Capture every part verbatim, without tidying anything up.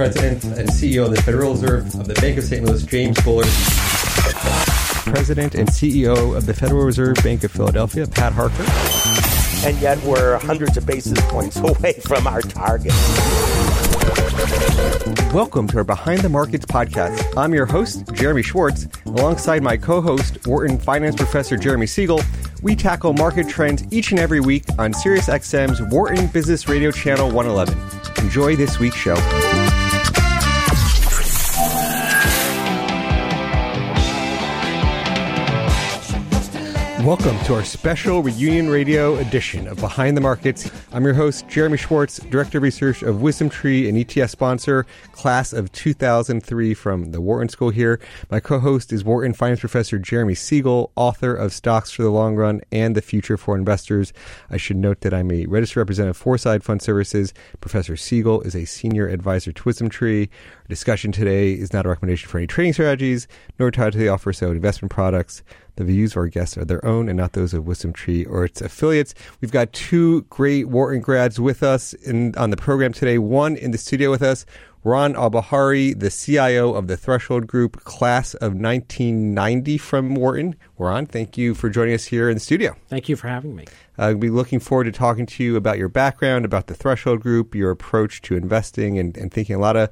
President and C E O of the Federal Reserve of the Bank of Saint Louis, James Bullard. President and C E O of the Federal Reserve Bank of Philadelphia, Pat Harker. And yet we're hundreds of basis points away from our target. Welcome to our Behind the Markets podcast. I'm your host, Jeremy Schwartz. Alongside my co-host, Wharton Finance Professor Jeremy Siegel, we tackle market trends each and every week on SiriusXM's Wharton Business Radio Channel one eleven. Enjoy this week's show. Welcome to our special reunion radio edition of Behind the Markets. I'm your host, Jeremy Schwartz, Director of Research of Wisdom Tree and E T F sponsor, class of two thousand three from the Wharton School here. My co-host is Wharton Finance Professor Jeremy Siegel, author of Stocks for the Long Run and the Future for Investors. I should note that I'm a registered representative of Foreside Fund Services. Professor Siegel is a senior advisor to Wisdom Tree. Our discussion today is not a recommendation for any trading strategies, nor tied to the offer or sale of investment products. The views of our guests are their own and not those of Wisdom Tree or its affiliates. We've got two great Wharton grads with us in, on the program today. One in the studio with us, Ron Albahari, the C I O of the Threshold Group, class of nineteen ninety from Wharton. Ron, thank you for joining us here in the studio. Thank you for having me. I'll uh, be looking forward to talking to you about your background, about the Threshold Group, your approach to investing and, and thinking a lot of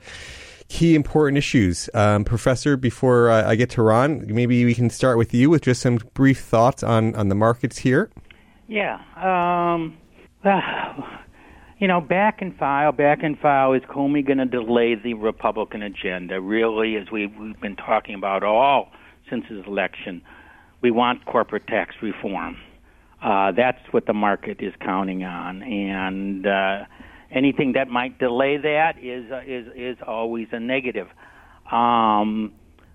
key important issues. Um, Professor, before uh, I get to Ron, maybe we can start with you with just some brief thoughts on, on the markets here. Yeah. Um, well, you know, back in file, back in file, is Comey going to delay the Republican agenda? Really, as we, we've been talking about all since his election, we want corporate tax reform. Uh, that's what the market is counting on. And uh anything that might delay that is uh, is is always a negative. Um,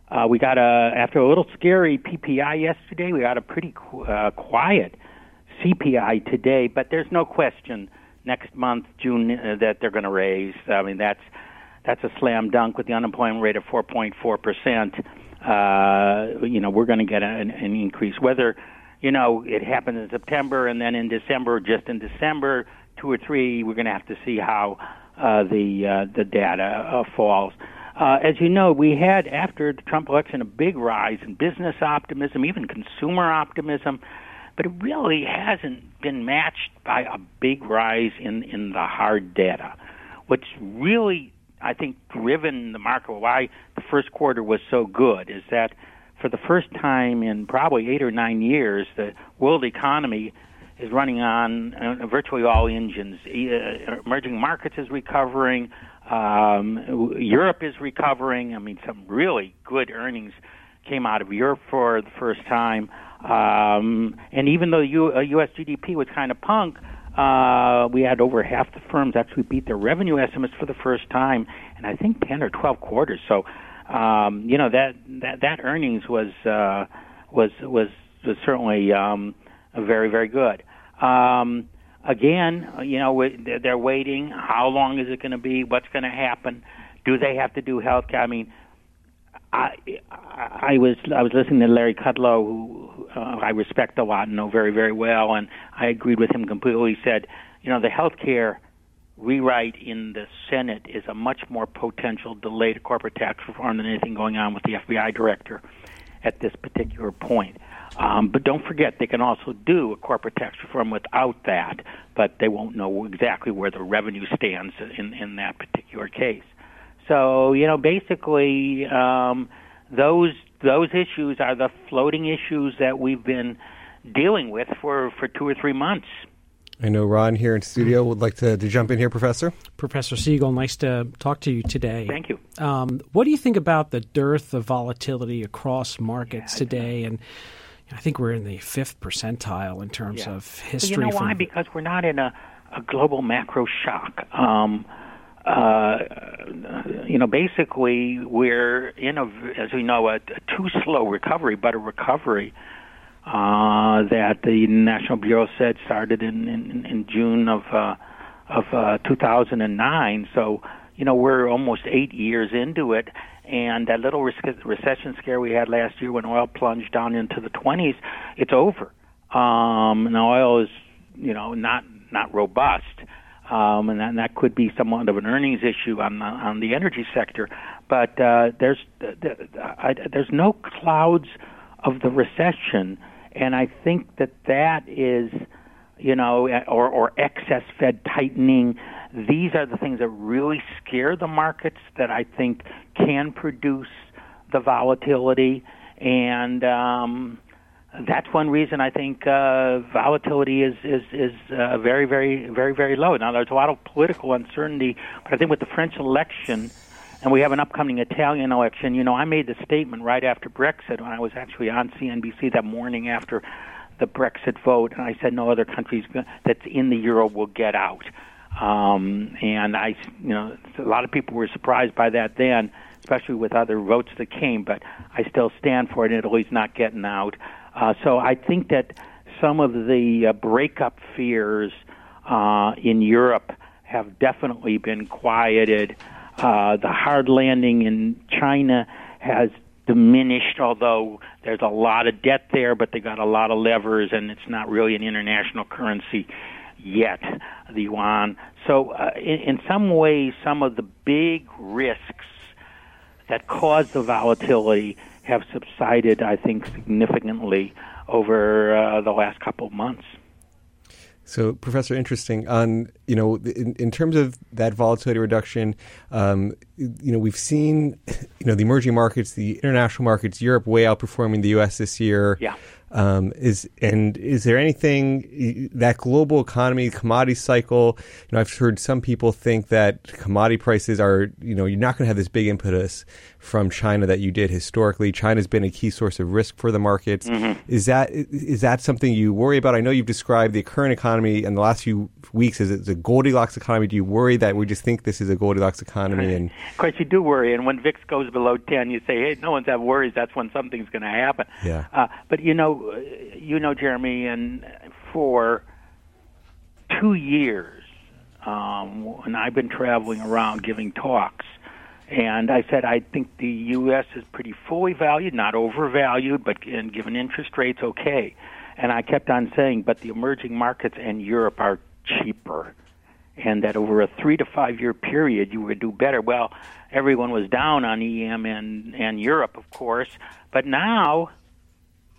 uh, we got a after a little scary P P I yesterday. We got a pretty qu- uh, quiet C P I today, but there's no question next month, June, uh, that they're going to raise. I mean, that's that's a slam dunk with the unemployment rate of four point four percent. Uh, you know, we're going to get an, an increase. Whether you know it happened in September and then in December, just in December. Two or three, we're going to have to see how uh, the uh, the data uh, falls. Uh, as you know, we had, after the Trump election, a big rise in business optimism, even consumer optimism, but it really hasn't been matched by a big rise in, in the hard data. What's really, I think, driven the market, why the first quarter was so good, is that for the first time in probably eight or nine years, the world economy is running on uh, virtually all engines. Uh, emerging markets is recovering. Um, Europe is recovering. I mean, some really good earnings came out of Europe for the first time. Um, and even though U- U S G D P was kind of punk, uh, we had over half the firms actually beat their revenue estimates for the first time, and I think ten or twelve quarters. So, um, you know, that, that that earnings was uh, was was was certainly um, very, very good. Um, again, you know, they're waiting. How long is it going to be? What's going to happen? Do they have to do health care? I mean, I, I was I was listening to Larry Kudlow, who uh, I respect a lot and know very, very well, and I agreed with him completely. He said, you know, the health care rewrite in the Senate is a much more potential delay to corporate tax reform than anything going on with the F B I director at this particular point. Um, but don't forget, they can also do a corporate tax reform without that, but they won't know exactly where the revenue stands in, in that particular case. So, you know, basically, um, those those issues are the floating issues that we've been dealing with for, for two or three months. I know Ron here in studio would like to, to jump in here, Professor. Professor Siegel, nice to talk to you today. Thank you. Um, what do you think about the dearth of volatility across markets yeah, today? And I think we're in the fifth percentile in terms yeah. of history. But you know why? Because we're not in a, a global macro shock. Um, uh, you know, basically, we're in, a, as we know, a, a too slow recovery, but a recovery uh, that the National Bureau said started in, in, in June of uh, of uh, two thousand nine. So, you know, we're almost eight years into it. And that little recession scare we had last year when oil plunged down into the twenties, it's over. Um, and oil is, you know, not not robust. um, and, and that could be somewhat of an earnings issue on on the energy sector. But uh, there's uh, there's no clouds of the recession, and I think that that is, you know, or, or excess Fed tightening. These are the things that really scare the markets that I think can produce the volatility, and um, that's one reason I think uh, volatility is is, is uh, very, very, very, very low. Now, there's a lot of political uncertainty, but I think with the French election and we have an upcoming Italian election, you know, I made the statement right after Brexit when I was actually on C N B C that morning after the Brexit vote, and I said no other countries that's in the euro will get out. Um, and I, you know, a lot of people were surprised by that then, especially with other votes that came, but I still stand for it. Italy's not getting out. Uh, so I think that some of the uh, breakup fears uh, in Europe have definitely been quieted. Uh, the hard landing in China has diminished, although there's a lot of debt there, but they got a lot of levers, and it's not really an international currency yet, the yuan. So uh, in, in some ways, some of the big risks that cause the volatility have subsided, I think, significantly over uh, the last couple of months. So, Professor, interesting. On, you know, in, in terms of that volatility reduction, um, you know, we've seen, you know, the emerging markets, the international markets, Europe way outperforming the U S this year. Yeah. Um, is and is there anything that global economy commodity cycle? You know, I've heard some people think that commodity prices are, you know, you're not going to have this big impetus from China that you did historically. China's been a key source of risk for the markets. Mm-hmm. Is that is that something you worry about? I know you've described the current economy in the last few weeks as it's a Goldilocks economy. Do you worry that we just think this is a Goldilocks economy? Right. And of course, you do worry. And when V I X goes below ten, you say, "Hey, no one's have worries." That's when something's going to happen. Yeah. Uh, but you know. You know, Jeremy, and for two years, um, when I've been traveling around giving talks, and I said I think the U S is pretty fully valued, not overvalued, but and given interest rates, okay. And I kept on saying, but the emerging markets and Europe are cheaper, and that over a three to five year period you would do better. Well, everyone was down on E M and, and Europe, of course, but now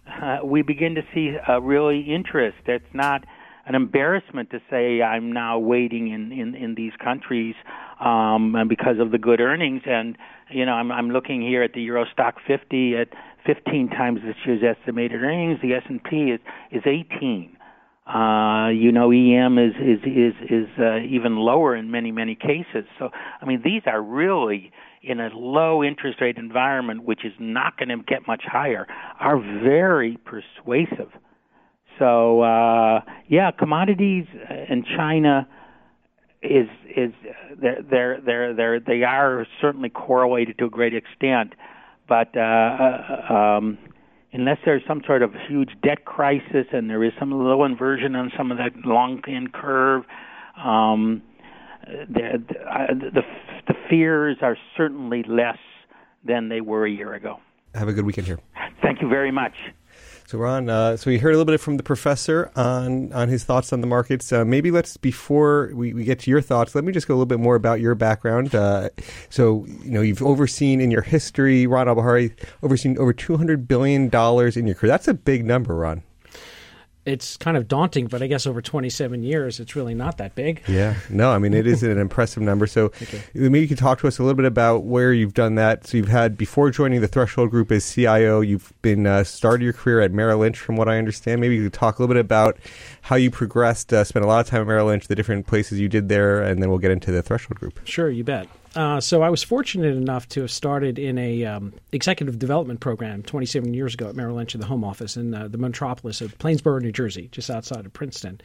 Uh, we begin to see uh, really interest. It's not an embarrassment to say I'm now waiting in, in, in these countries um, and because of the good earnings. And, you know, I'm, I'm looking here at the Euro Stock fifty at fifteen times this year's estimated earnings. The S and P is, is eighteen. Uh, you know, E M is, is, is, is uh, even lower in many, many cases. So, I mean, these are really, in a low interest rate environment, which is not going to get much higher, are very persuasive. So, uh, yeah, commodities and China is is they're they're they're, they're they are certainly correlated to a great extent, but uh, um, unless there's some sort of huge debt crisis and there is some low inversion on some of that long end curve. Um, The, the, the, the fears are certainly less than they were a year ago. Have a good weekend here. Thank you very much. So, Ron, uh, so we heard a little bit from the professor on, on his thoughts on the markets. Uh, maybe let's, before we, we get to your thoughts, let me just go a little bit more about your background. Uh, so, you know, you've overseen in your history, Ron Albahari, overseen over two hundred billion dollars in your career. That's a big number, Ron. It's kind of daunting, but I guess over twenty-seven years, it's really not that big. Yeah. No, I mean, it is an impressive number. So okay. Maybe you can talk to us a little bit about where you've done that. So you've had, before joining the Threshold Group as C I O, you've been uh, started your career at Merrill Lynch, from what I understand. Maybe you could talk a little bit about how you progressed, uh, spent a lot of time at Merrill Lynch, the different places you did there, and then we'll get into the Threshold Group. Sure, you bet. Uh, so I was fortunate enough to have started in a um, executive development program twenty-seven years ago at Merrill Lynch in the home office in uh, the metropolis of Plainsboro, New Jersey, just outside of Princeton.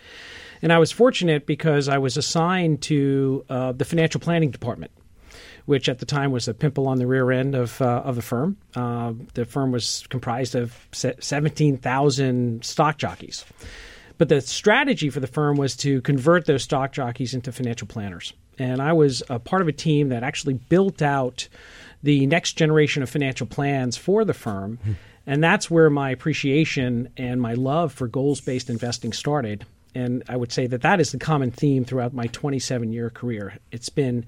And I was fortunate because I was assigned to uh, the financial planning department, which at the time was a pimple on the rear end of uh, of the firm. Uh, the firm was comprised of seventeen thousand stock jockeys. But the strategy for the firm was to convert those stock jockeys into financial planners. And I was a part of a team that actually built out the next generation of financial plans for the firm. Mm-hmm. And that's where my appreciation and my love for goals-based investing started. And I would say that that is the common theme throughout my twenty-seven-year career. It's been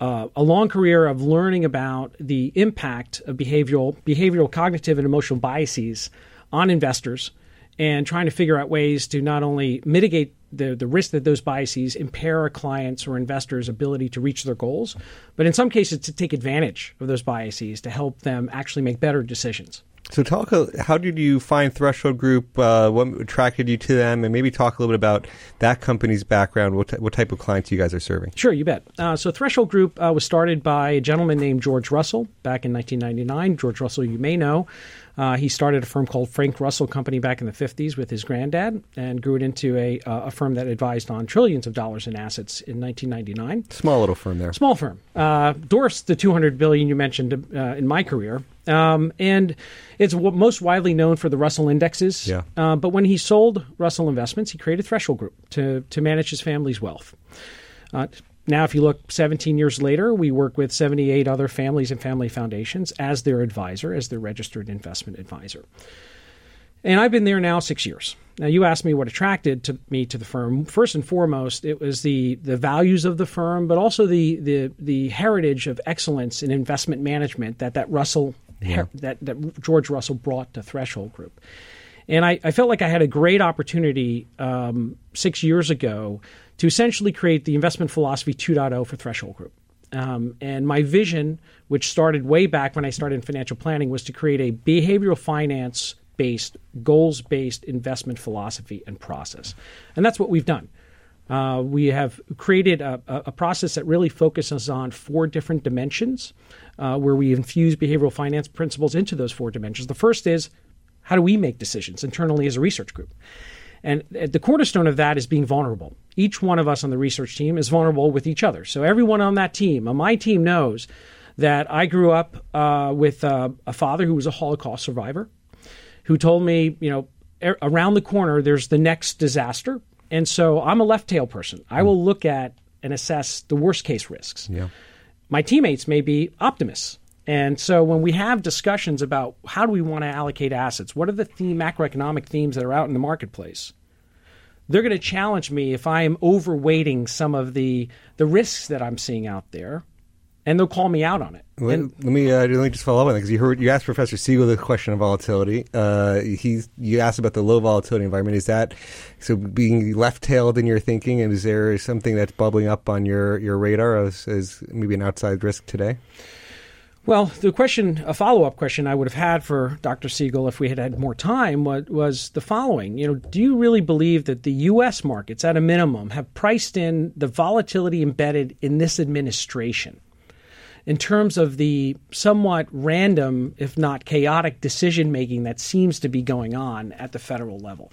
uh, a long career of learning about the impact of behavioral, behavioral, cognitive, and emotional biases on investors and trying to figure out ways to not only mitigate the, the risk that those biases impair our clients' or investors' ability to reach their goals, but in some cases to take advantage of those biases to help them actually make better decisions. So talk, how did you find Threshold Group? Uh, what attracted you to them? And maybe talk a little bit about that company's background, what, t- what type of clients you guys are serving. Sure, you bet. Uh, so Threshold Group uh, was started by a gentleman named George Russell back in nineteen ninety-nine. George Russell, you may know. Uh, he started a firm called Frank Russell Company back in the fifties with his granddad and grew it into a uh, a firm that advised on trillions of dollars in assets in nineteen ninety-nine. Small little firm there. Small firm. Uh, dwarfs the two hundred billion dollars you mentioned uh, in my career. Um, and it's w- most widely known for the Russell indexes. Yeah. Uh, but when he sold Russell Investments, he created Threshold Group to, to manage his family's wealth. Uh, now, if you look seventeen years later, we work with seventy-eight other families and family foundations as their advisor, as their registered investment advisor. And I've been there now six years. Now, you asked me what attracted to me to the firm. First and foremost, it was the the values of the firm, but also the the, the heritage of excellence in investment management that that Russell Yeah. That, that George Russell brought to Threshold Group. And I, I felt like I had a great opportunity um, six years ago to essentially create the investment philosophy two point oh for Threshold Group. Um, and my vision, which started way back when I started in financial planning, was to create a behavioral finance-based, goals-based investment philosophy and process. And that's what we've done. Uh, we have created a, a process that really focuses on four different dimensions uh, where we infuse behavioral finance principles into those four dimensions. The first is, how do we make decisions internally as a research group? And at the cornerstone of that is being vulnerable. Each one of us on the research team is vulnerable with each other. So everyone on that team, on my team, knows that I grew up uh, with uh, a father who was a Holocaust survivor who told me, you know, a- around the corner, there's the next disaster. And so I'm a left-tail person. I will look at and assess the worst-case risks. Yeah. My teammates may be optimists. And so when we have discussions about how do we want to allocate assets, what are the theme, macroeconomic themes that are out in the marketplace, they're going to challenge me if I am overweighting some of the, the risks that I'm seeing out there. And they'll call me out on it. Let, and, let me uh, let me just follow up on that, because you heard you asked Professor Siegel the question of volatility. Uh, he's you asked about the low volatility environment. Is that so being left-tailed in your thinking? And is there something that's bubbling up on your, your radar as, as maybe an outside risk today? Well, the question, a follow-up question I would have had for Doctor Siegel if we had had more time was, was the following. You know, do you really believe that the U S markets, at a minimum, have priced in the volatility embedded in this administration? In terms of the somewhat random, if not chaotic, decision-making that seems to be going on at the federal level.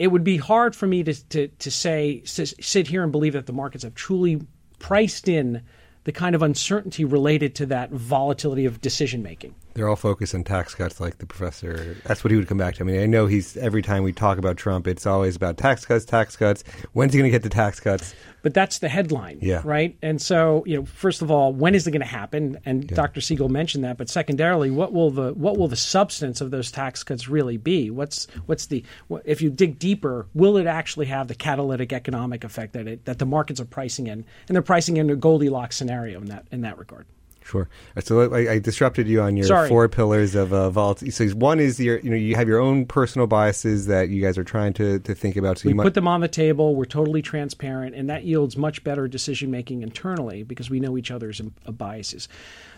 It would be hard for me to to, to say, to sit here and believe that the markets have truly priced in the kind of uncertainty related to that volatility of decision-making. They're all focused on tax cuts, like the professor. That's what he would come back to. I mean, I know he's every time we talk about Trump, it's always about tax cuts, tax cuts. When's he going to get the tax cuts? But that's the headline, yeah. Right? And so, you know, first of all, when is it going to happen? And yeah. Doctor Siegel mentioned that. But secondarily, what will the what will the substance of those tax cuts really be? What's what's the what, if you dig deeper, will it actually have the catalytic economic effect that it that the markets are pricing in, and they're pricing in a Goldilocks scenario in that in that regard? Sure. So I, I disrupted you on your Sorry. four pillars of uh, volatility. So one is your, you know, you have your own personal biases that you guys are trying to, to think about. So we you put might- them on the table. We're totally transparent, and that yields much better decision making internally because we know each other's biases.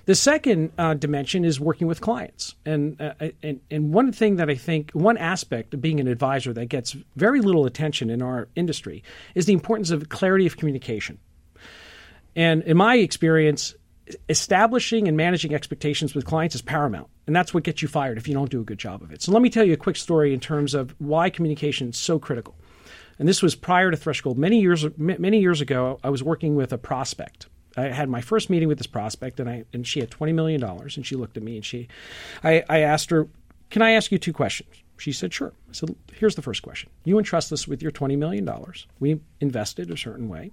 The second uh, dimension is working with clients, and uh, and and one thing that I think one aspect of being an advisor that gets very little attention in our industry is the importance of clarity of communication. And in my experience, establishing and managing expectations with clients is paramount, and that's what gets you fired if you don't do a good job of it. So let me tell you a quick story in terms of why communication is so critical. And this was prior to Threshold. Many years, many years ago, I was working with a prospect. I had my first meeting with this prospect, and I and she had twenty million dollars, and she looked at me, and she, I, I asked her, can I ask you two questions? She said, sure. I said, here's the first question. You entrust us with your twenty million dollars. We invested a certain way.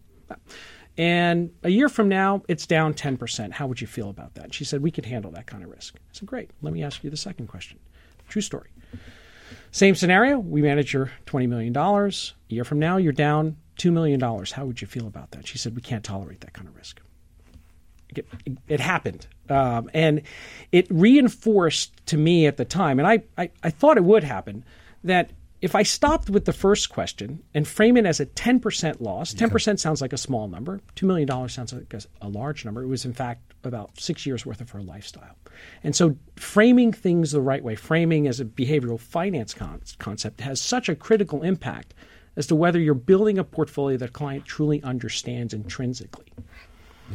And a year from now, it's down ten percent. How would you feel about that? She said, we could handle that kind of risk. I said, great. Let me ask you the second question. True story. Same scenario, we manage your twenty million dollars. A year from now, you're down two million dollars. How would you feel about that? She said, we can't tolerate that kind of risk. It, it happened. Um, and it reinforced to me at the time, and I, I, I thought it would happen, that if I stopped with the first question and frame it as a ten percent loss, ten percent yeah. sounds like a small number. two million dollars sounds like a, a large number. It was, in fact, about six years worth of her lifestyle. And so framing things the right way, framing as a behavioral finance con- concept has such a critical impact as to whether you're building a portfolio that a client truly understands intrinsically.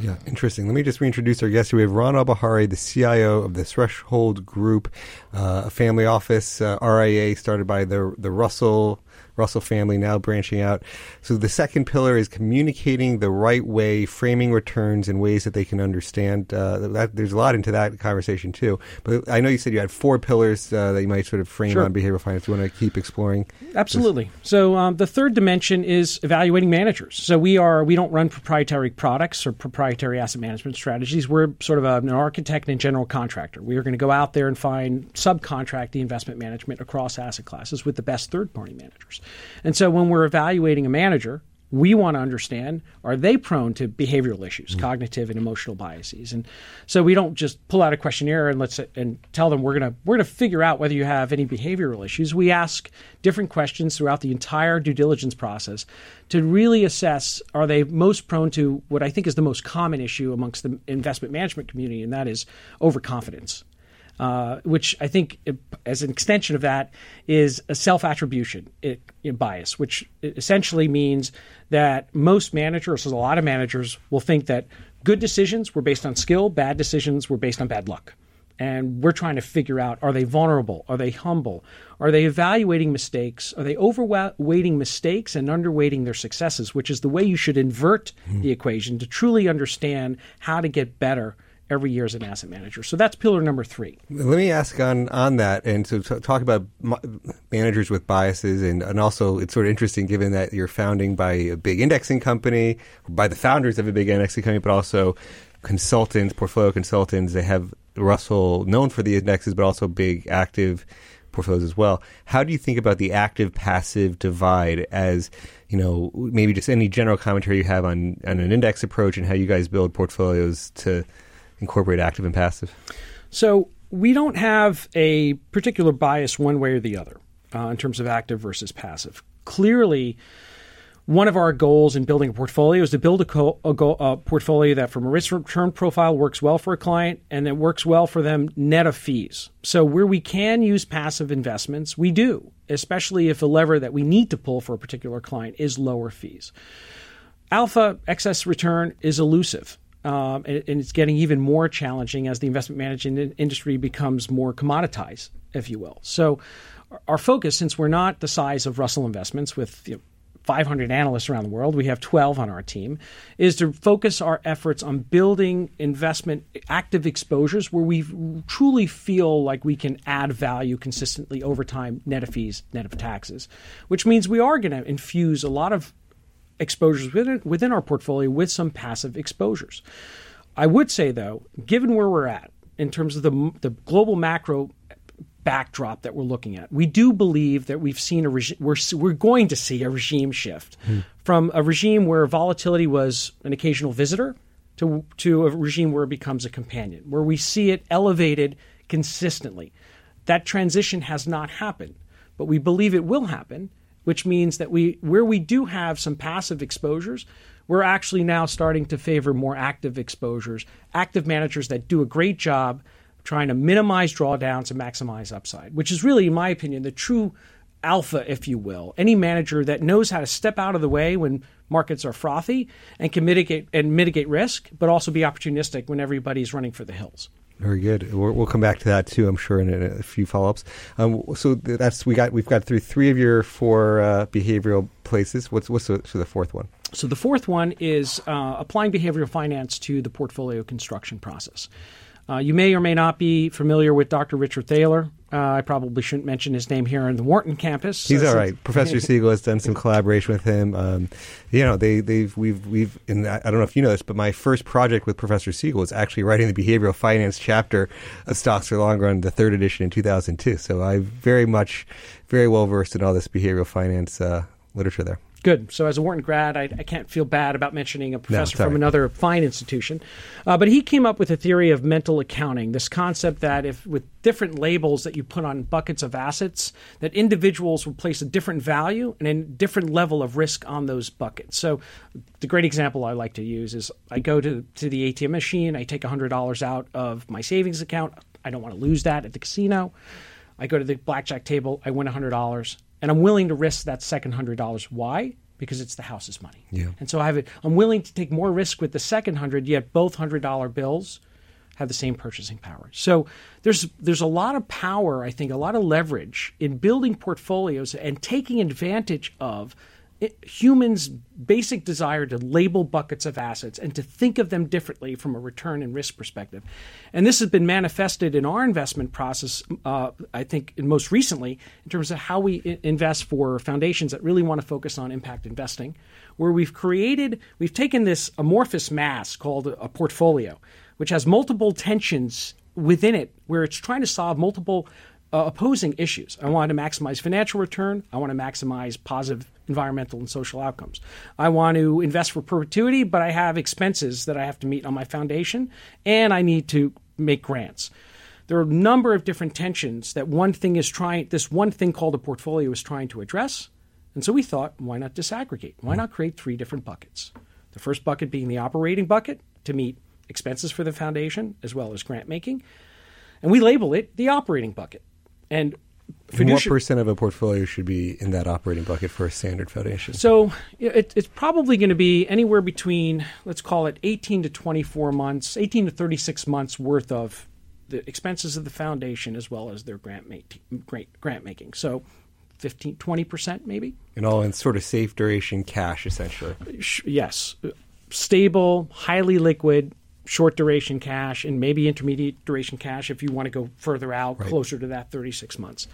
Yeah, interesting. Let me just reintroduce our guest here. We have Ron Albahari, the C I O of the Threshold Group, uh, a family office, uh, R I A, started by the the Russell Russell family, now branching out. So the second pillar is communicating the right way, framing returns in ways that they can understand. Uh, that, there's a lot into that conversation, too. But I know you said you had four pillars uh, that you might sort of frame sure. on behavioral finance. You want to keep exploring? Absolutely. This? So um, the third dimension is evaluating managers. So we are we don't run proprietary products or proprietary asset management strategies. We're sort of an architect and general contractor. We are going to go out there and find subcontract the investment management across asset classes with the best third-party managers. And so when we're evaluating a manager, we want to understand, are they prone to behavioral issues, mm-hmm. cognitive and emotional biases? And so we don't just pull out a questionnaire and let's and tell them we're going to we're going to figure out whether you have any behavioral issues. We ask different questions throughout the entire due diligence process to really assess, are they most prone to what I think is the most common issue amongst the investment management community, and that is overconfidence. Uh, which I think, as an extension of that, is a self-attribution it, it bias, which essentially means that most managers, a lot of managers, will think that good decisions were based on skill, bad decisions were based on bad luck. And we're trying to figure out, are they vulnerable? Are they humble? Are they evaluating mistakes? Are they overweighting mistakes and underweighting their successes, which is the way you should invert mm-hmm. the equation to truly understand how to get better every year as an asset manager. So that's pillar number three. Let me ask on, on that, and so t- talk about m- managers with biases, and, and also it's sort of interesting given that you're founding by a big indexing company, by the founders of a big indexing company, but also consultants, portfolio consultants. They have Russell known for the indexes, but also big active portfolios as well. How do you think about the active-passive divide as, you know, maybe just any general commentary you have on, on an index approach and how you guys build portfolios to incorporate active and passive? So we don't have a particular bias one way or the other uh, in terms of active versus passive. Clearly, one of our goals in building a portfolio is to build a, co- a, go- a portfolio that from a risk return profile works well for a client and that works well for them net of fees. So where we can use passive investments, we do, especially if the lever that we need to pull for a particular client is lower fees. Alpha, excess return, is elusive. Um, and, and it's getting even more challenging as the investment management industry becomes more commoditized, if you will. So our focus, since we're not the size of Russell Investments with you know, five hundred analysts around the world, we have twelve on our team, is to focus our efforts on building investment active exposures where we truly feel like we can add value consistently over time, net of fees, net of taxes, which means we are going to infuse a lot of exposures within, within our portfolio with some passive exposures. I would say, though, given where we're at in terms of the, the global macro backdrop that we're looking at, we do believe that we've seen a reg- we're, we're going to see a regime shift hmm. from a regime where volatility was an occasional visitor to, to a regime where it becomes a companion, where we see it elevated consistently. That transition has not happened, but we believe it will happen, which means that we, where we do have some passive exposures, we're actually now starting to favor more active exposures, active managers that do a great job trying to minimize drawdowns and maximize upside, which is really, in my opinion, the true alpha, if you will. Any manager that knows how to step out of the way when markets are frothy and can mitigate and mitigate risk, but also be opportunistic when everybody's running for the hills. Very good. We're, we'll come back to that too, I'm sure, in a, a few follow-ups. Um, so that's we got. We've got through three of your four uh, behavioral places. What's what's the, so the fourth one? So the fourth one is uh, applying behavioral finance to the portfolio construction process. Uh, you may or may not be familiar with Doctor Richard Thaler. Uh, I probably shouldn't mention his name here on the Wharton campus. He's so all right. Professor Siegel has done some collaboration with him. Um, you know, they, they've we've we've. And I don't know if you know this, but my first project with Professor Siegel was actually writing the behavioral finance chapter of Stocks for the Long Run, the third edition in two thousand two. So I'm very much, very well versed in all this behavioral finance uh, literature there. Good. So as a Wharton grad, I, I can't feel bad about mentioning a professor no, from another fine institution. Uh, but he came up with a theory of mental accounting, this concept that if with different labels that you put on buckets of assets, that individuals will place a different value and a different level of risk on those buckets. So the great example I like to use is I go to, to the A T M machine. I take one hundred dollars out of my savings account. I don't want to lose that at the casino. I go to the blackjack table. I win one hundred dollars. And I'm willing to risk that second one hundred dollars. Why? Because it's the house's money. Yeah. And so I have it, I'm willing to take more risk with the second one hundred, yet both one hundred dollar bills have the same purchasing power. So there's there's a lot of power, I think, a lot of leverage in building portfolios and taking advantage of it, humans' basic desire to label buckets of assets and to think of them differently from a return and risk perspective. And this has been manifested in our investment process, uh, I think, in most recently, in terms of how we I- invest for foundations that really want to focus on impact investing, where we've created, we've taken this amorphous mass called a portfolio, which has multiple tensions within it, where it's trying to solve multiple Uh, opposing issues. I want to maximize financial return. I want to maximize positive environmental and social outcomes. I want to invest for perpetuity, but I have expenses that I have to meet on my foundation, and I need to make grants. There are a number of different tensions that one thing is trying, this one thing called a portfolio is trying to address. And so we thought, why not disaggregate? Why not create three different buckets? The first bucket being the operating bucket to meet expenses for the foundation as well as grant making. And we label it the operating bucket. And what percent of a portfolio should be in that operating bucket for a standard foundation? So it, it's probably going to be anywhere between, let's call it eighteen to twenty-four months, eighteen to thirty-six months worth of the expenses of the foundation as well as their grant, ma- grant, grant making. So fifteen, twenty percent maybe. And all in sort of safe duration cash essentially. Yes. Stable, highly liquid, short duration cash and maybe intermediate duration cash if you want to go further out, right, closer to that thirty-six months.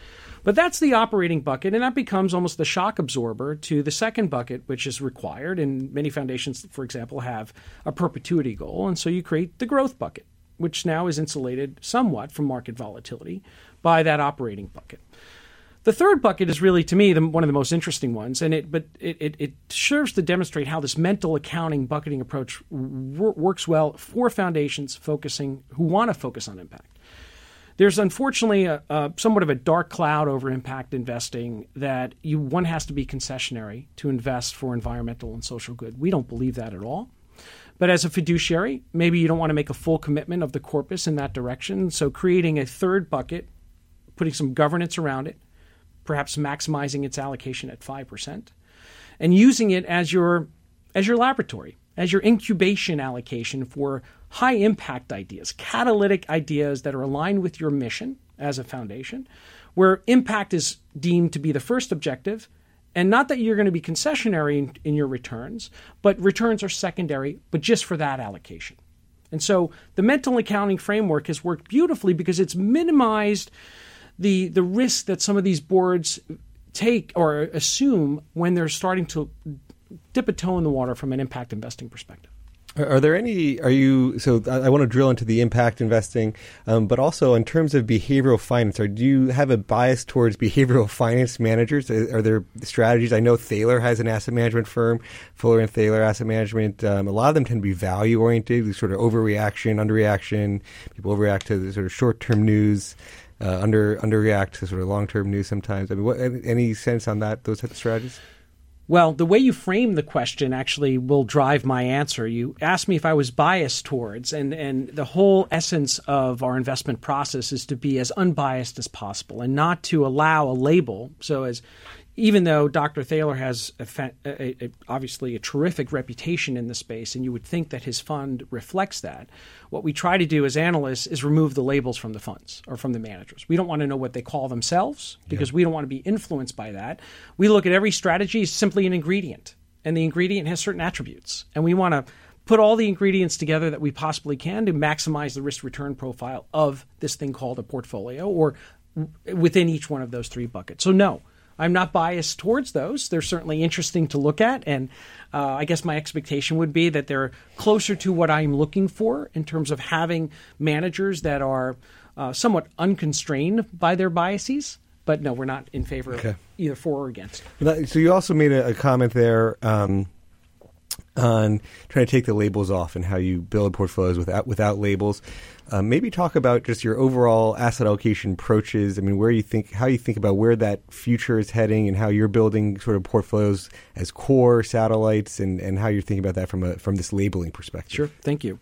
But that's the operating bucket, and that becomes almost the shock absorber to the second bucket, which is required. And many foundations, for example, have a perpetuity goal. And so you create the growth bucket, which now is insulated somewhat from market volatility by that operating bucket. The third bucket is really, to me, the, one of the most interesting ones, and it but it, it, it serves to demonstrate how this mental accounting bucketing approach wor- works well for foundations focusing who want to focus on impact. There's unfortunately a, a somewhat of a dark cloud over impact investing that you one has to be concessionary to invest for environmental and social good. We don't believe that at all. But as a fiduciary, maybe you don't want to make a full commitment of the corpus in that direction, so creating a third bucket, putting some governance around it, perhaps maximizing its allocation at five percent, and using it as your as your laboratory, as your incubation allocation for high-impact ideas, catalytic ideas that are aligned with your mission as a foundation, where impact is deemed to be the first objective, and not that you're going to be concessionary in, in your returns, but returns are secondary, but just for that allocation. And so the mental accounting framework has worked beautifully because it's minimized the the risk that some of these boards take or assume when they're starting to dip a toe in the water from an impact investing perspective. Are, are there any, are you, so I, I want to drill into the impact investing, um, but also in terms of behavioral finance, or do you have a bias towards behavioral finance managers? Are, are there strategies? I know Thaler has an asset management firm, Fuller and Thaler Asset Management. Um, a lot of them tend to be value oriented, sort of overreaction, underreaction. People overreact to the sort of short-term news. Uh, under underreact to sort of long-term news sometimes. I mean, what, any sense on that, those types of strategies? Well, the way you frame the question actually will drive my answer. You asked me if I was biased towards, and, and the whole essence of our investment process is to be as unbiased as possible and not to allow a label. So as even though Doctor Thaler has a fa- a, a, obviously a terrific reputation in the space, and you would think that his fund reflects that, what we try to do as analysts is remove the labels from the funds or from the managers. We don't want to know what they call themselves because yeah. we don't want to be influenced by that. We look at every strategy as simply an ingredient, and the ingredient has certain attributes. And we want to put all the ingredients together that we possibly can to maximize the risk-return profile of this thing called a portfolio or within each one of those three buckets. So no, I'm not biased towards those. They're certainly interesting to look at. And uh, I guess my expectation would be that they're closer to what I'm looking for in terms of having managers that are uh, somewhat unconstrained by their biases. But no, we're not in favor okay. of either for or against. So you also made a, a comment there um, on trying to take the labels off and how you build portfolios without without labels. Uh, maybe talk about just your overall asset allocation approaches. I mean, where you think, how you think about where that future is heading, and how you're building sort of portfolios as core satellites, and, and how you're thinking about that from a from this labeling perspective. Sure, thank you.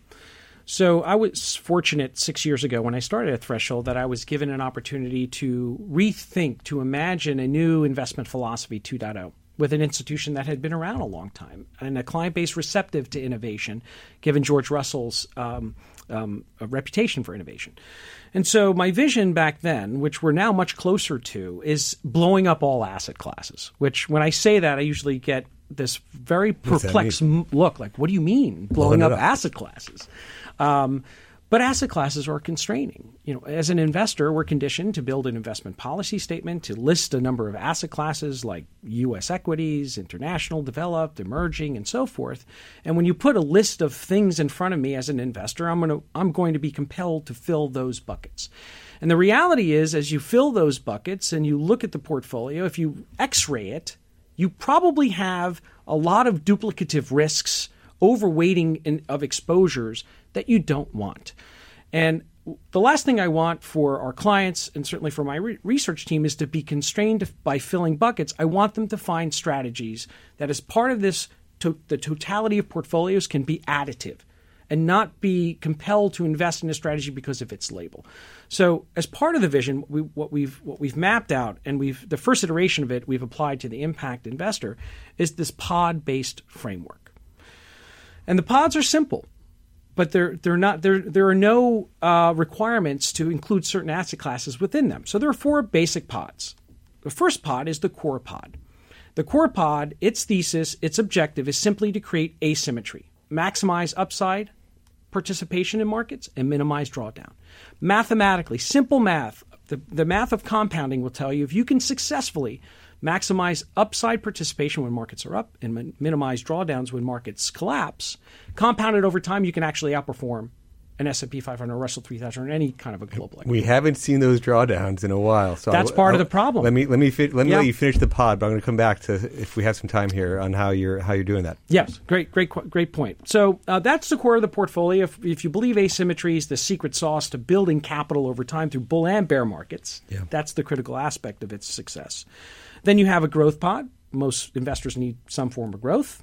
So I was fortunate six years ago when I started at Threshold that I was given an opportunity to rethink, to imagine a new investment philosophy two point oh with an institution that had been around a long time and a client base receptive to innovation, given George Russell's um, um, reputation for innovation. And so my vision back then, which we're now much closer to, is blowing up all asset classes, which when I say that, I usually get this very perplexed look, like, what do you mean blowing, blowing up, up asset classes? Um, but asset classes are constraining. You know, as an investor, we're conditioned to build an investment policy statement, to list a number of asset classes like U S equities, international, developed, emerging, and so forth. And when you put a list of things in front of me as an investor, I'm going to I'm going to be compelled to fill those buckets. And the reality is, as you fill those buckets and you look at the portfolio, if you X-ray it, you probably have a lot of duplicative risks, overweighting in, of exposures that you don't want. And the last thing I want for our clients and certainly for my re- research team is to be constrained by filling buckets. I want them to find strategies that as part of this, to- the totality of portfolios can be additive and not be compelled to invest in a strategy because of its label. So as part of the vision, we, what we've what we've mapped out, and we've the first iteration of it we've applied to the impact investor, is this pod-based framework. And the pods are simple, but they're they're not there. There are no uh, requirements to include certain asset classes within them. So there are four basic pods. The first pod is the core pod. The core pod, its thesis, its objective is simply to create asymmetry, maximize upside participation in markets, and minimize drawdown. Mathematically, simple math. The the math of compounding will tell you if you can successfully maximize upside participation when markets are up and min- minimize drawdowns when markets collapse, compounded over time, you can actually outperform an S and P five hundred, Russell three thousand, or any kind of a global economy. We haven't seen those drawdowns in a while. So That's I'll, part I'll, of the problem. Let me let me fi- let me yeah. let you finish the pod, but I'm going to come back to if we have some time here on how you're how you're doing that. Yes, great, great, great point. So uh, that's the core of the portfolio. If, if you believe asymmetry is the secret sauce to building capital over time through bull and bear markets, yeah. that's the critical aspect of its success. Then you have a growth pod. Most investors need some form of growth.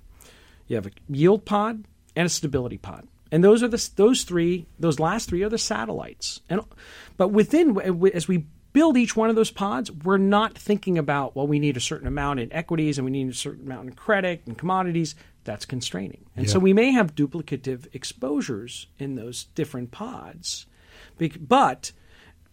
You have a yield pod and a stability pod. And those are the those three, those last three are the satellites. And but within, as we build each one of those pods, we're not thinking about, well, we need a certain amount in equities and we need a certain amount in credit and commodities. That's constraining. And yeah. so we may have duplicative exposures in those different pods, but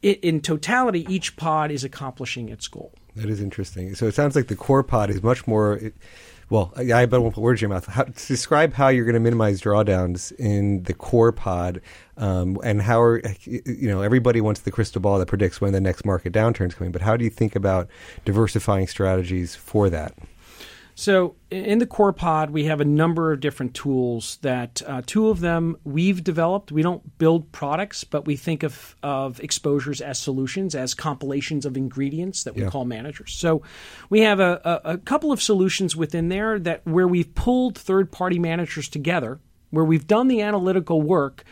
in totality, each pod is accomplishing its goal. That is interesting. So it sounds like the core pod is much more – well, I, I won't put words in your mouth. How, describe how you're going to minimize drawdowns in the core pod um, and how are – you know, everybody wants the crystal ball that predicts when the next market downturn is coming. But how do you think about diversifying strategies for that? So in the core pod, we have a number of different tools that uh, two of them we've developed. We don't build products, but we think of, of exposures as solutions, as compilations of ingredients that we yeah. call managers. So we have a, a, a couple of solutions within there that where we've pulled third-party managers together, where we've done the analytical work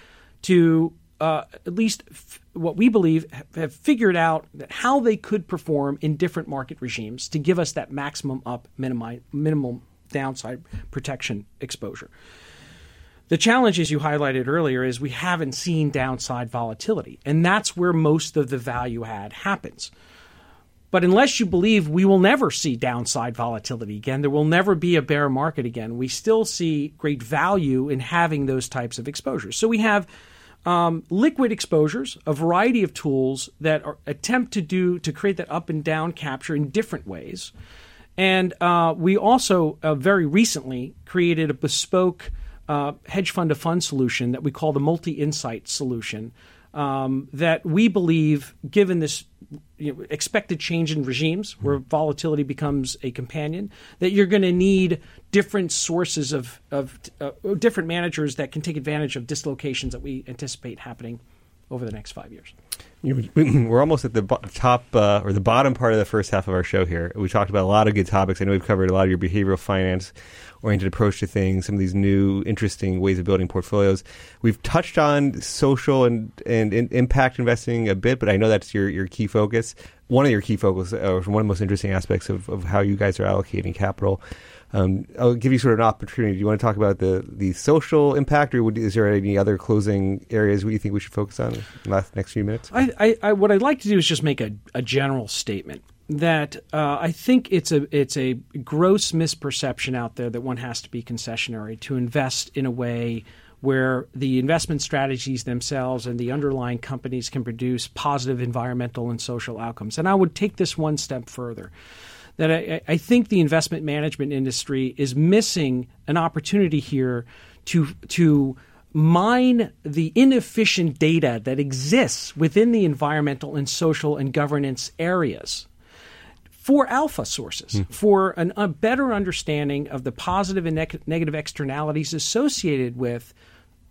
to uh, at least f- what we believe have figured out that how they could perform in different market regimes to give us that maximum up, minimi- minimum downside protection exposure. The challenge, as you highlighted earlier, is we haven't seen downside volatility, and that's where most of the value add happens. But unless you believe we will never see downside volatility again, there will never be a bear market again, we still see great value in having those types of exposures. So we have Um, liquid exposures, a variety of tools that are, attempt to do to create that up and down capture in different ways. And uh, we also uh, very recently created a bespoke uh, hedge fund to fund solution that we call the multi-insight solution um, that we believe, given this you know, expected change in regimes where volatility becomes a companion, that you're going to need different sources of, of uh, different managers that can take advantage of dislocations that we anticipate happening over the next five years. We're almost at the top uh, or the bottom part of the first half of our show here. We talked about a lot of good topics. I know we've covered a lot of your behavioral finance-oriented approach to things, some of these new interesting ways of building portfolios. We've touched on social and, and, and impact investing a bit, but I know that's your, your key focus. One of your key focus, or one of the most interesting aspects of, of how you guys are allocating capital. Um, I'll give you sort of an opportunity. Do you want to talk about the, the social impact, or would, is there any other closing areas what you think we should focus on in the last, next few minutes? I, I, I, what I'd like to do is just make a, a general statement that uh, I think it's a it's a gross misperception out there that one has to be concessionary to invest in a way where the investment strategies themselves and the underlying companies can produce positive environmental and social outcomes. And I would take this one step further. That I, I think the investment management industry is missing an opportunity here to to mine the inefficient data that exists within the environmental and social and governance areas for alpha sources, mm. for an, a better understanding of the positive and neg- negative externalities associated with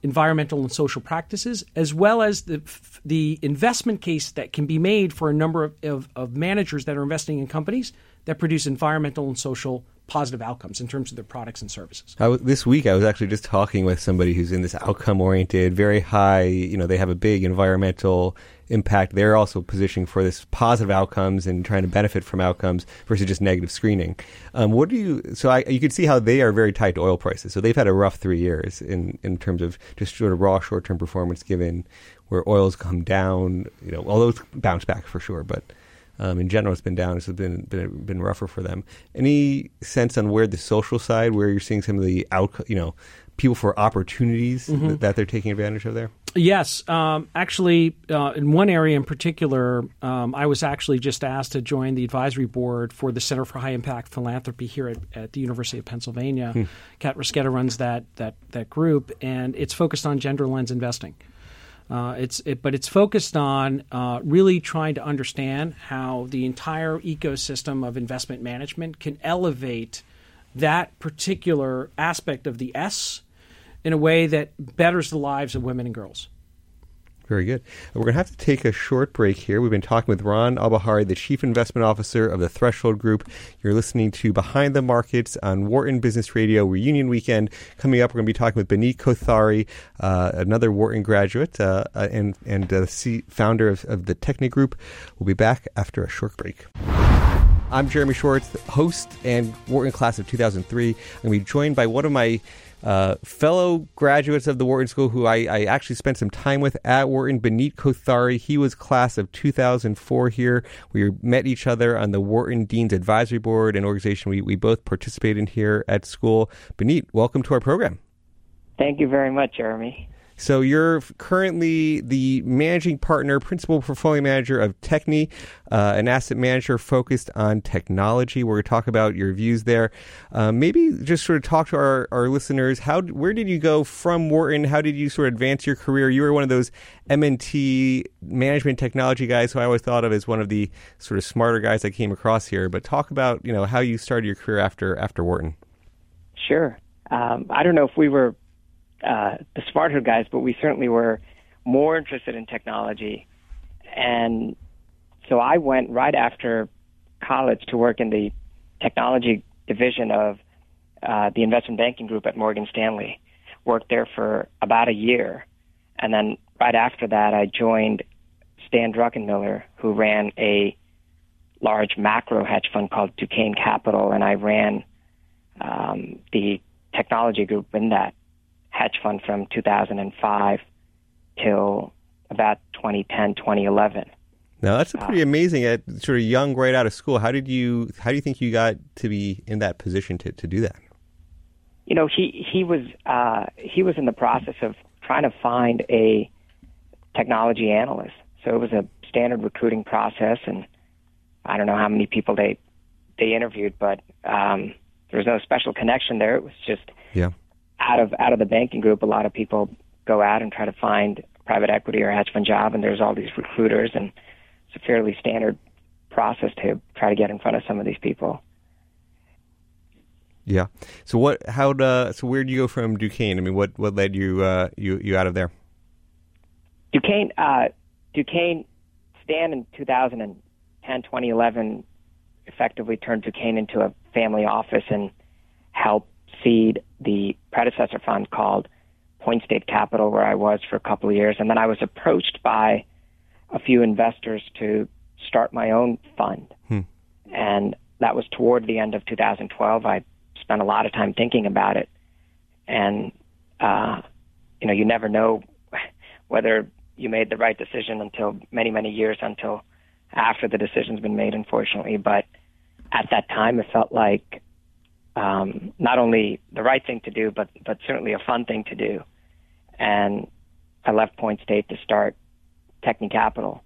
environmental and social practices, as well as the the investment case that can be made for a number of, of, of managers that are investing in companies that produce environmental and social positive outcomes in terms of their products and services. I w- this week, I was actually just talking with somebody who's in this outcome-oriented, very high, you know, they have a big environmental impact. They're also positioning for this positive outcomes and trying to benefit from outcomes versus just negative screening. Um, what do you, so I, you can see how they are very tied to oil prices. So they've had a rough three years in, in terms of just sort of raw short-term performance given where oil's come down, you know, although it's bounced back for sure, but Um, in general, it's been down. It's been, been been rougher for them. Any sense on where the social side, where you're seeing some of the outcome, you know, people for opportunities mm-hmm. th- that they're taking advantage of there? Yes, um, actually, uh, in one area in particular, um, I was actually just asked to join the advisory board for the Center for High Impact Philanthropy here at, at the University of Pennsylvania. Hmm. Kat Rosqueta runs that that that group, and it's focused on gender lens investing. Uh, it's it, but it's focused on uh, really trying to understand how the entire ecosystem of investment management can elevate that particular aspect of the S in a way that betters the lives of women and girls. Very good. We're going to have to take a short break here. We've been talking with Ron Albahari, the Chief Investment Officer of the Threshold Group. You're listening to Behind the Markets on Wharton Business Radio Reunion Weekend. Coming up, we're going to be talking with Beeneet Kothari, uh, another Wharton graduate uh, and, and uh, C- founder of, of the Tekne Group. We'll be back after a short break. I'm Jeremy Schwartz, host and Wharton class of two thousand three. I'm going to be joined by one of my Uh, fellow graduates of the Wharton School who I, I actually spent some time with at Wharton, Beeneet Kothari. He was class of two thousand four here. We met each other on the Wharton Dean's Advisory Board, an organization we, we both participate in here at school. Beeneet, welcome to our program. Thank you very much, Jeremy. So you're currently the managing partner, principal portfolio manager of Tekne, uh, an asset manager focused on technology. We're going to talk about your views there. Uh, maybe just sort of talk to our, our listeners. How, where did you go from Wharton? How did you sort of advance your career? You were one of those M and T management technology guys who I always thought of as one of the sort of smarter guys I came across here. But talk about, you know, how you started your career after after Wharton. Sure. Um, I don't know if we were Uh, the smarter guys, but we certainly were more interested in technology. And so I went right after college to work in the technology division of uh, the investment banking group at Morgan Stanley. Worked there for about a year. And then right after that, I joined Stan Druckenmiller, who ran a large macro hedge fund called Tekne Capital, and I ran um, the technology group in that hedge fund from two thousand five till about twenty ten, twenty eleven. Now that's a pretty uh, amazing. At sort of young, right out of school, how did you? How do you think you got to be in that position to, to do that? You know, he he was uh, he was in the process of trying to find a technology analyst. So it was a standard recruiting process, and I don't know how many people they they interviewed, but um, there was no special connection there. It was just yeah. Out of out of the banking group, a lot of people go out and try to find private equity or hedge fund job, and there's all these recruiters, and it's a fairly standard process to try to get in front of some of these people. Yeah. So what? How? Uh, so where did you go from Duquesne? I mean, what, what led you uh, you you out of there? Duquesne. Uh, Duquesne. Stan in two thousand ten, twenty eleven, effectively turned Duquesne into a family office and helped seed the predecessor fund called Point State Capital, where I was for a couple of years, and then I was approached by a few investors to start my own fund. Hmm. And that was toward the end of two thousand twelve. I spent a lot of time thinking about it, and uh, you know, you never know whether you made the right decision until many, many years until after the decision's been made, unfortunately. But at that time, it felt like um, not only the right thing to do, but but certainly a fun thing to do. And I left Point State to start Tekne Capital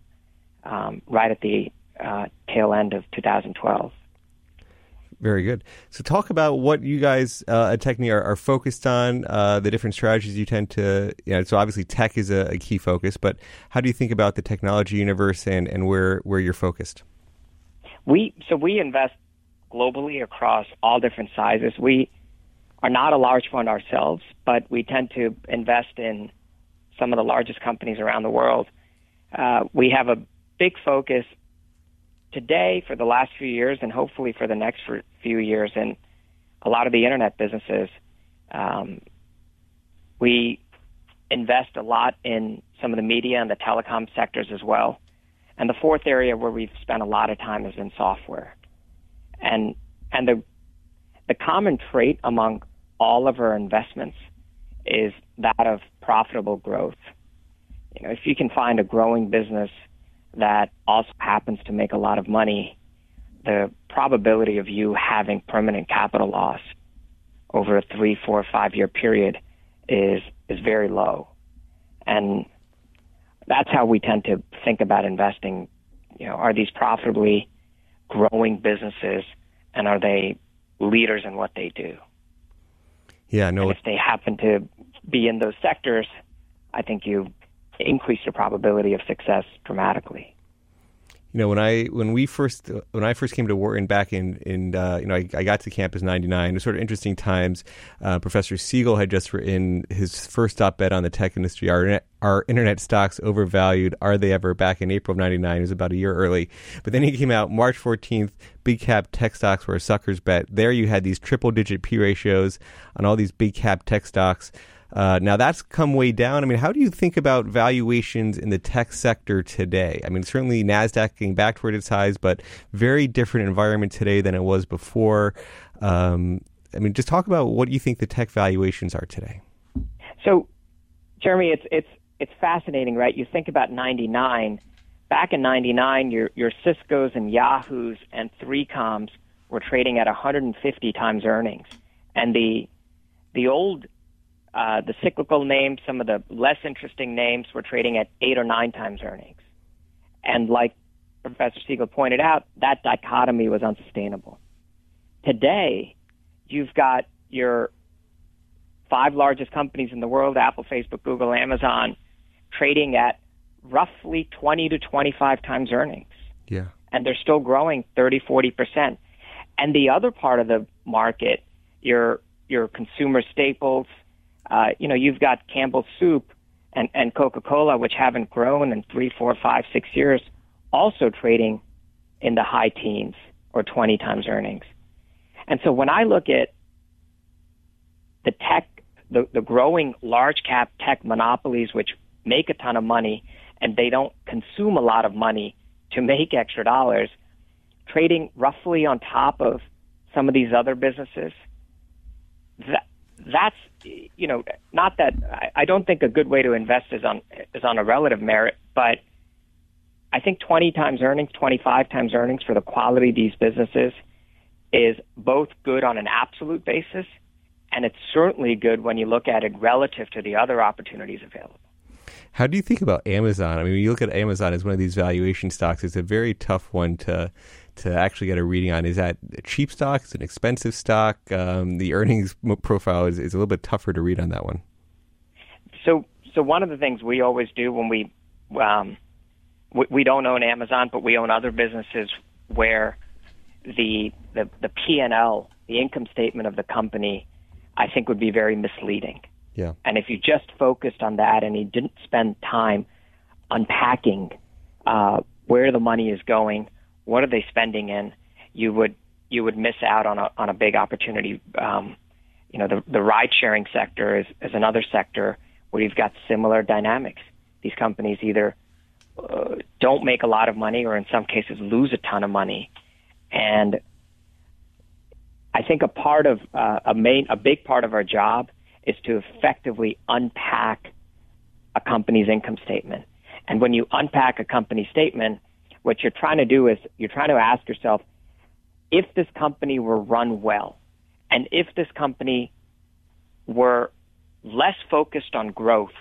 um, right at the uh, tail end of two thousand twelve. Very good. So talk about what you guys uh, at Tekne are, are focused on, uh, the different strategies you tend to, you know, so obviously tech is a, a key focus, but how do you think about the technology universe and, and where, where you're focused? We So we invest globally across all different sizes. We are not a large fund ourselves, but we tend to invest in some of the largest companies around the world. Uh, we have a big focus today, for the last few years, and hopefully for the next few years, and a lot of the internet businesses. Um, we invest a lot in some of the media and the telecom sectors as well. And the fourth area where we've spent a lot of time is in software. And and the the common trait among all of our investments is that of profitable growth. You know, if you can find a growing business that also happens to make a lot of money, the probability of you having permanent capital loss over a three, four, five-year period is is very low. And that's how we tend to think about investing. You know, are these profitably growing businesses, and are they leaders in what they do? Yeah, no. And if they happen to be in those sectors, I think you increase the probability of success dramatically. You know, when I when we first when I first came to Wharton back in in uh, you know I, I got to campus ninety-nine. It was sort of interesting times. Uh, Professor Siegel had just written his first op-ed on the tech industry. Our our internet stocks overvalued. Are they ever? Back in April of ninety-nine, it was about a year early. But then he came out March fourteenth. Big cap tech stocks were a sucker's bet. There you had these triple digit P ratios on all these big cap tech stocks. Uh, now, that's come way down. I mean, how do you think about valuations in the tech sector today? I mean, certainly NASDAQ getting back toward its highs, but very different environment today than it was before. Um, I mean, just talk about what you think the tech valuations are today. So, Jeremy, it's it's it's fascinating, right? You think about ninety-nine. Back in ninety-nine, your, your Ciscos and Yahoos and three coms were trading at one hundred fifty times earnings. And the the old... Uh, the cyclical names, some of the less interesting names, were trading at eight or nine times earnings. And like Professor Siegel pointed out, that dichotomy was unsustainable. Today, you've got your five largest companies in the world, Apple, Facebook, Google, Amazon, trading at roughly twenty to twenty-five times earnings. Yeah. And they're still growing thirty, forty percent. And the other part of the market, your your consumer staples, Uh, you know, you've got Campbell Soup and, and Coca-Cola, which haven't grown in three, four, five, six years, also trading in the high teens or twenty times earnings. And so when I look at the tech, the, the growing large cap tech monopolies, which make a ton of money and they don't consume a lot of money to make extra dollars, trading roughly on top of some of these other businesses, that, that's, you know, not that I don't think a good way to invest is on is on a relative merit, but I think twenty times earnings, twenty-five times earnings for the quality of these businesses is both good on an absolute basis, and it's certainly good when you look at it relative to the other opportunities available. How do you think about Amazon? I mean, when you look at Amazon as one of these valuation stocks, it's a very tough one to to actually get a reading on. Is that a cheap stock? Is it an expensive stock? Um, the earnings profile is, is a little bit tougher to read on that one. So so one of the things we always do when we, um, we, we don't own Amazon, but we own other businesses where the the, the P and L, the income statement of the company, I think would be very misleading. Yeah. And if you just focused on that and you didn't spend time unpacking uh, where the money is going, what are they spending in, you would you would miss out on a on a big opportunity. Um, you know, the, the ride-sharing sector is, is another sector where you've got similar dynamics. These companies either uh, don't make a lot of money or in some cases lose a ton of money. And I think a part of uh, a main a big part of our job is to effectively unpack a company's income statement. And when you unpack a company statement, what you're trying to do is you're trying to ask yourself, if this company were run well, and if this company were less focused on growth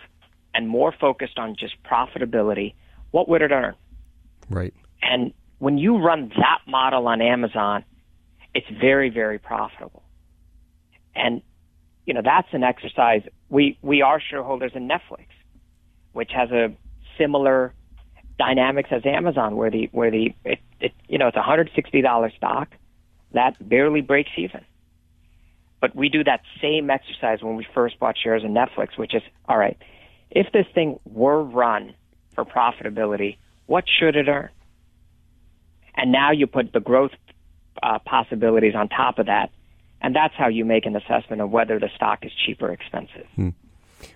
and more focused on just profitability, what would it earn? Right. And when you run that model on Amazon, it's very, very profitable. And you know, that's an exercise. We we are shareholders in Netflix, which has a similar dynamics as Amazon, where the where the it, it, you know, it's a one hundred sixty dollars stock that barely breaks even. But we do that same exercise when we first bought shares in Netflix, which is, all right, if this thing were run for profitability, what should it earn? And now you put the growth uh, possibilities on top of that. And that's how you make an assessment of whether the stock is cheap or expensive. Hmm.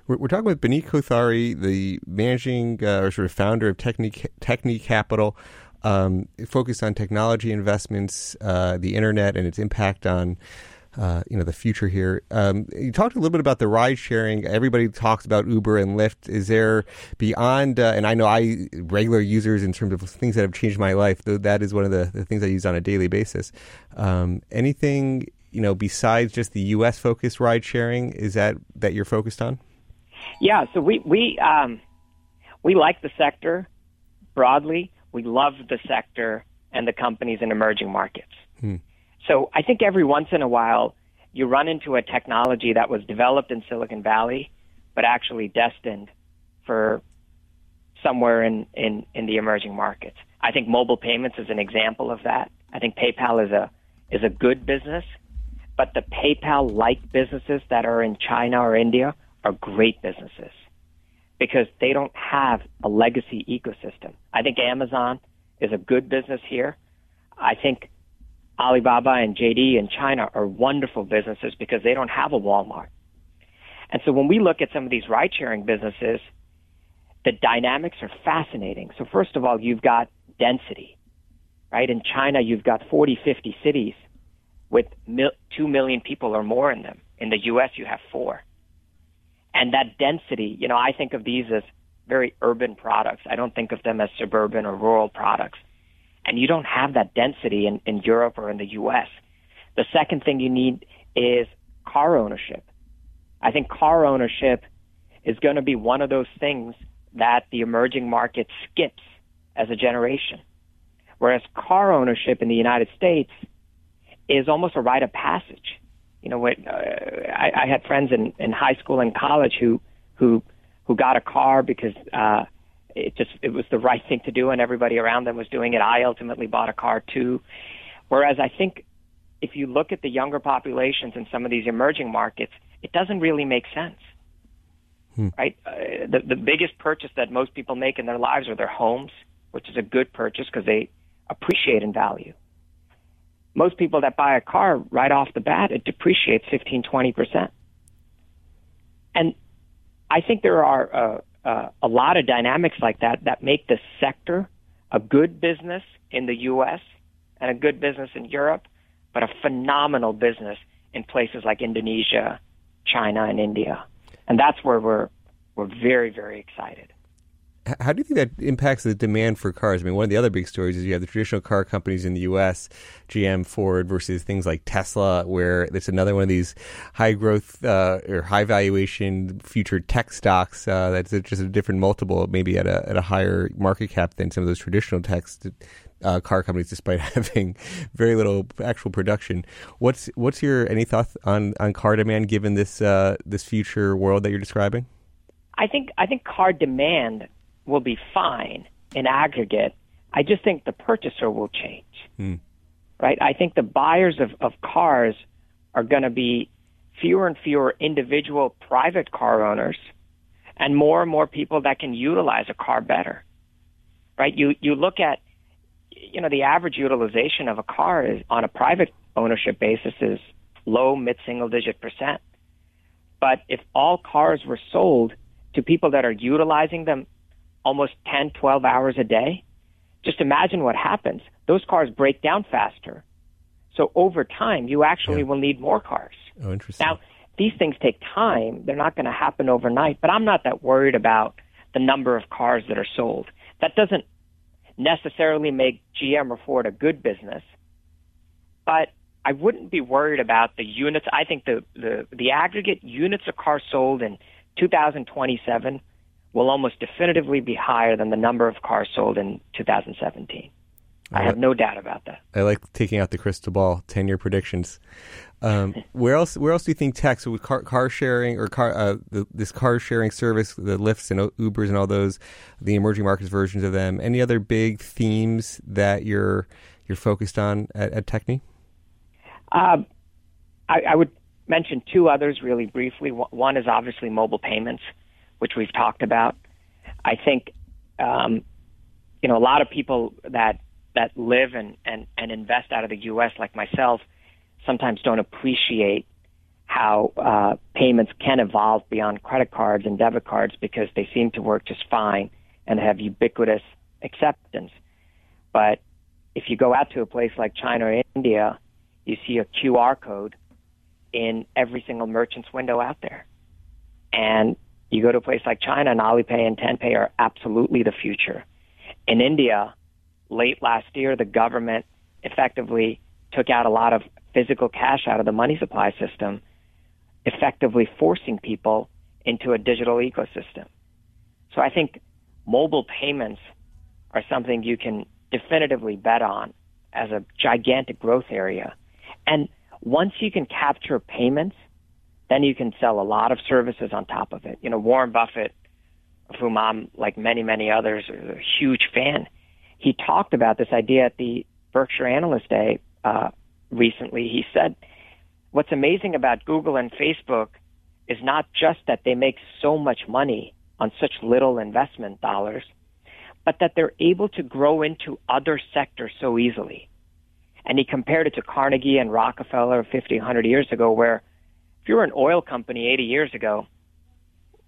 We're, we're talking with Beeneet Kothari, the managing uh, or sort of founder of Tekne, Tekne Capital, um, focused on technology investments, uh, the internet, and its impact on uh, you know the future here. Um, you talked a little bit about the ride sharing. Everybody talks about Uber and Lyft. Is there beyond? Uh, and I know I regular users in terms of things that have changed my life. Though that is one of the, the things I use on a daily basis. Um, anything. You know, besides just the U S focused ride sharing, is that that you're focused on? Yeah, so we we um, we like the sector broadly. We love the sector and the companies in emerging markets. Hmm. So I think every once in a while you run into a technology that was developed in Silicon Valley, but actually destined for somewhere in, in, in the emerging markets. I think mobile payments is an example of that. I think PayPal is a is a good business. But the PayPal-like businesses that are in China or India are great businesses because they don't have a legacy ecosystem. I think Amazon is a good business here. I think Alibaba and J D in China are wonderful businesses because they don't have a Walmart. And so when we look at some of these ride-sharing businesses, the dynamics are fascinating. So first of all, you've got density, right? In China, you've got forty, fifty cities with two million people or more in them. In the U S, you have four. And that density, you know, I think of these as very urban products. I don't think of them as suburban or rural products. And you don't have that density in, in Europe or in the U S. The second thing you need is car ownership. I think car ownership is going to be one of those things that the emerging market skips as a generation. Whereas car ownership in the United States is almost a rite of passage. You know, when, uh, I, I had friends in, in high school and college who who who got a car because uh, it just it was the right thing to do, and everybody around them was doing it. I ultimately bought a car too. Whereas I think if you look at the younger populations in some of these emerging markets, it doesn't really make sense, hmm. right? Uh, the the biggest purchase that most people make in their lives are their homes, which is a good purchase because they appreciate in value. Most people that buy a car right off the bat, it depreciates fifteen, twenty percent. And I think there are uh, uh, a lot of dynamics like that that make this sector a good business in the U S and a good business in Europe, but a phenomenal business in places like Indonesia, China, and India. And that's where we're we're very, very excited. How do you think that impacts the demand for cars? I mean, one of the other big stories is you have the traditional car companies in the U S, G M, Ford, versus things like Tesla, where it's another one of these high growth uh, or high valuation future tech stocks uh, that's just a different multiple, maybe at a at a higher market cap than some of those traditional tech uh, car companies, despite having very little actual production. What's what's your any thoughts on, on car demand given this uh, this future world that you're describing? I think I think car demand will be fine in aggregate. I just think the purchaser will change, mm. right? I think the buyers of, of cars are going to be fewer and fewer individual private car owners and more and more people that can utilize a car better, right? You you look at, you know, the average utilization of a car is on a private ownership basis is low, mid-single digit percent. But if all cars were sold to people that are utilizing them almost ten, twelve hours a day, just imagine what happens. Those cars break down faster. So over time, you actually yeah. will need more cars. Oh, interesting. Now, these things take time. They're not going to happen overnight. But I'm not that worried about the number of cars that are sold. That doesn't necessarily make G M or Ford a good business. But I wouldn't be worried about the units. I think the, the, the aggregate units of cars sold in two thousand twenty-seven will almost definitively be higher than the number of cars sold in two thousand seventeen. I, I have no doubt about that. I like taking out the crystal ball, ten-year predictions. Um, where else? Where else do you think tech? So with car, car sharing or car, uh, the, this car sharing service, the Lyfts and Ubers and all those, the emerging markets versions of them. Any other big themes that you're you're focused on at, at Tekne? Uh, I, I would mention two others really briefly. One is obviously mobile payments, which we've talked about. I think um, you know a lot of people that. that live and, and, and invest out of the U S like myself sometimes don't appreciate how uh, payments can evolve beyond credit cards and debit cards because they seem to work just fine and have ubiquitous acceptance. But if you go out to a place like China or India, you see a Q R code in every single merchant's window out there. And you go to a place like China, and Alipay and TenPay are absolutely the future. In India, late last year, the government effectively took out a lot of physical cash out of the money supply system, effectively forcing people into a digital ecosystem. So I think mobile payments are something you can definitively bet on as a gigantic growth area. And once you can capture payments, then you can sell a lot of services on top of it. You know, Warren Buffett, of whom I'm, like many, many others, a huge fan, he talked about this idea at the Berkshire Analyst Day uh, recently. He said, what's amazing about Google and Facebook is not just that they make so much money on such little investment dollars, but that they're able to grow into other sectors so easily. And he compared it to Carnegie and Rockefeller fifty, one hundred years ago, where if you were an oil company eighty years ago,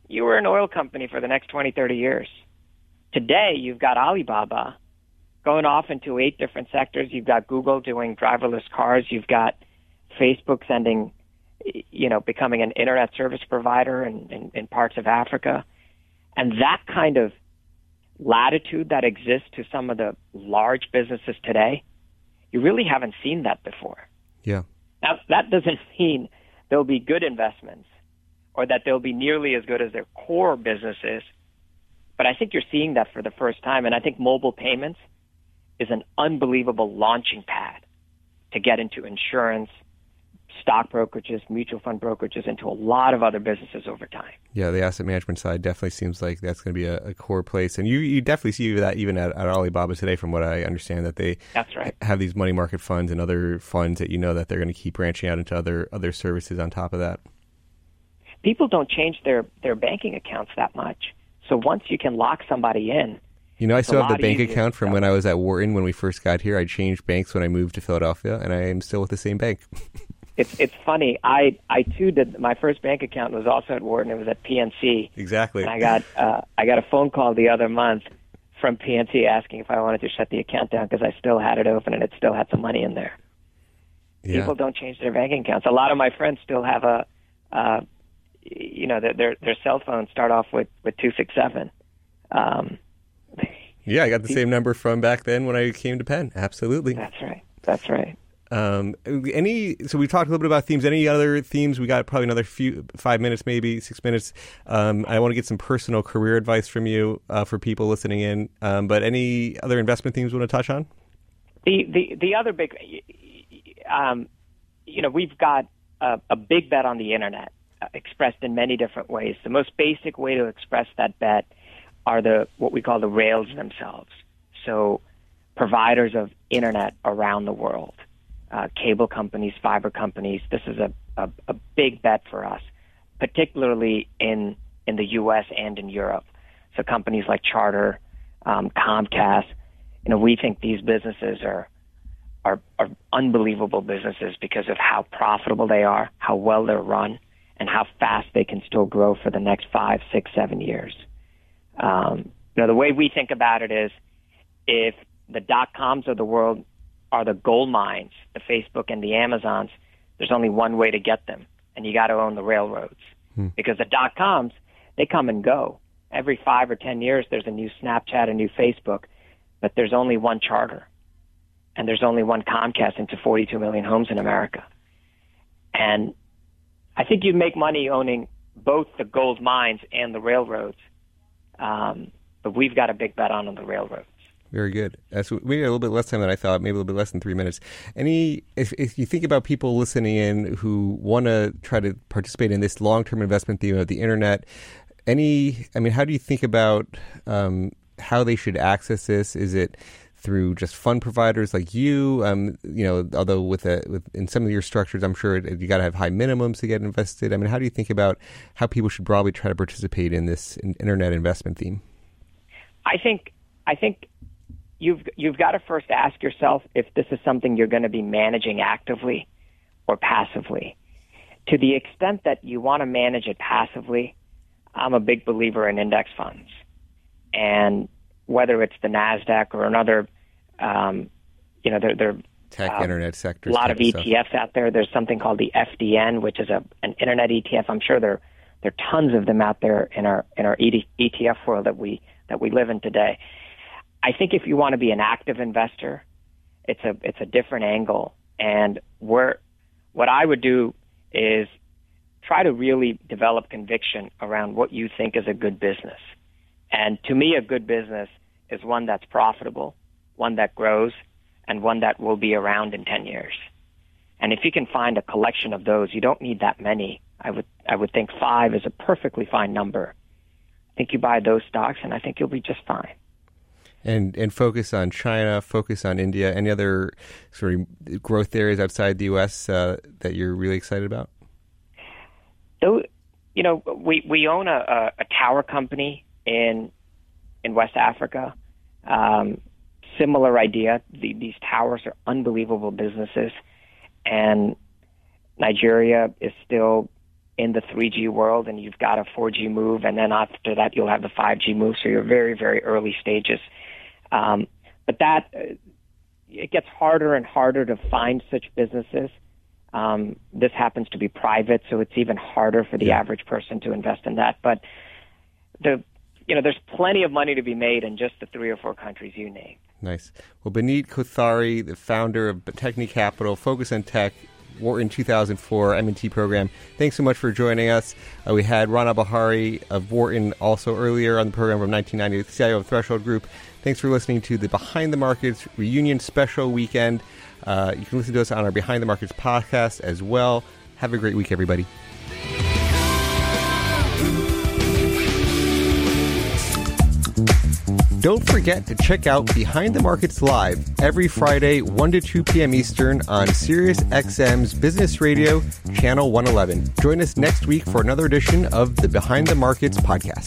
you were an oil company for the next twenty, thirty years. Today, you've got Alibaba going off into eight different sectors. You've got Google doing driverless cars. You've got Facebook sending, you know, becoming an internet service provider in, in, in parts of Africa. And that kind of latitude that exists to some of the large businesses today, you really haven't seen that before. Yeah. Now, that doesn't mean there'll be good investments or that they'll be nearly as good as their core businesses. But I think you're seeing that for the first time. And I think mobile payments is an unbelievable launching pad to get into insurance, stock brokerages, mutual fund brokerages, into a lot of other businesses over time. Yeah, the asset management side definitely seems like that's going to be a, a core place. And you, you definitely see that even at, at Alibaba today, from what I understand, that they that's right. have these money market funds and other funds that you know that they're going to keep branching out into other other services on top of that. People don't change their, their banking accounts that much. So once you can lock somebody in. You know, I still have the bank account from when I was at Wharton when we first got here. I changed banks when I moved to Philadelphia, and I am still with the same bank. it's it's funny. I, I too did. My first bank account was also at Wharton. It was at P N C. Exactly. And I got uh, I got a phone call the other month from P N C asking if I wanted to shut the account down because I still had it open and it still had some money in there. Yeah. People don't change their bank accounts. A lot of my friends still have a. Uh, You know, their their cell phones start off with, with two six seven. Um, yeah, I got the same number from back then when I came to Penn. Absolutely. That's right. That's right. Um, any so we talked a little bit about themes. Any other themes? We got probably another few five minutes, maybe six minutes. Um, I want to get some personal career advice from you uh, for people listening in. Um, but any other investment themes you want to touch on? The the the other big, um, you know, we've got a, a big bet on the internet. expressed in many different ways. The most basic way to express that bet are the what we call the rails themselves. So providers of internet around the world, uh, cable companies, fiber companies. This is a, a, a big bet for us, particularly in in the U S and in Europe. So companies like Charter, um, Comcast. You know, we think these businesses are, are are unbelievable businesses because of how profitable they are, how well they're run, and how fast they can still grow for the next five, six, seven years. Um, you know, the way we think about it is, if the dot-coms of the world are the gold mines, the Facebook and the Amazons, there's only one way to get them, and you got to own the railroads. Hmm. Because the dot-coms, they come and go. Every five or ten years, there's a new Snapchat, a new Facebook, but there's only one Charter, and there's only one Comcast into forty-two million homes in America. And I think you make money owning both the gold mines and the railroads, um, but we've got a big bet on, on the railroads. Very good. Uh, so we had a little bit less time than I thought, maybe a little bit less than three minutes. Any, if, if you think about people listening in who want to try to participate in this long-term investment theme of the internet, any, I mean, how do you think about um, how they should access this? Is it through just fund providers like you? Um, you know, although with a, with in some of your structures, I'm sure it, you got to have high minimums to get invested. I mean, how do you think about how people should broadly try to participate in this in, internet investment theme? I think, I think. You've you've got to first ask yourself if this is something you're going to be managing actively or passively. To the extent that you want to manage it passively, I'm a big believer in index funds. And whether it's the NASDAQ or another, um, you know, there, there are tech uh, internet sectors, a lot of E T Fs out there. There's something called the F D N, which is a an internet E T F. I'm sure there there are tons of them out there in our in our E T F world that we that we live in today. I think if you want to be an active investor, it's a it's a different angle. And where what I would do is try to really develop conviction around what you think is a good business. And to me, a good business is one that's profitable, one that grows, and one that will be around in ten years. And if you can find a collection of those, you don't need that many. I would I would think five is a perfectly fine number. I think you buy those stocks, and I think you'll be just fine. And and focus on China, focus on India, any other sort of growth areas outside the U S uh, that you're really excited about? So, you know, we, we own a, a tower company in in West Africa. Um, similar idea. The, these towers are unbelievable businesses. And Nigeria is still in the three G world, and you've got a four G move. And then after that, you'll have the five G move. So you're very, very early stages. Um, but that, it gets harder and harder to find such businesses. Um, this happens to be private, so it's even harder for the yeah. average person to invest in that. But the, you know, there's plenty of money to be made in just the three or four countries you named. Nice. Well, Beeneet Kothari, the founder of Tekne Capital, Focus on Tech, Wharton two thousand four M and T program. Thanks so much for joining us. Uh, we had Ron Albahari of Wharton also earlier on the program from nineteen ninety, the C I O of Threshold Group. Thanks for listening to the Behind the Markets Reunion Special Weekend. Uh, you can listen to us on our Behind the Markets podcast as well. Have a great week, everybody. Don't forget to check out Behind the Markets Live every Friday, one to two p.m. Eastern on SiriusXM's Business Radio, Channel one eleven. Join us next week for another edition of the Behind the Markets podcast.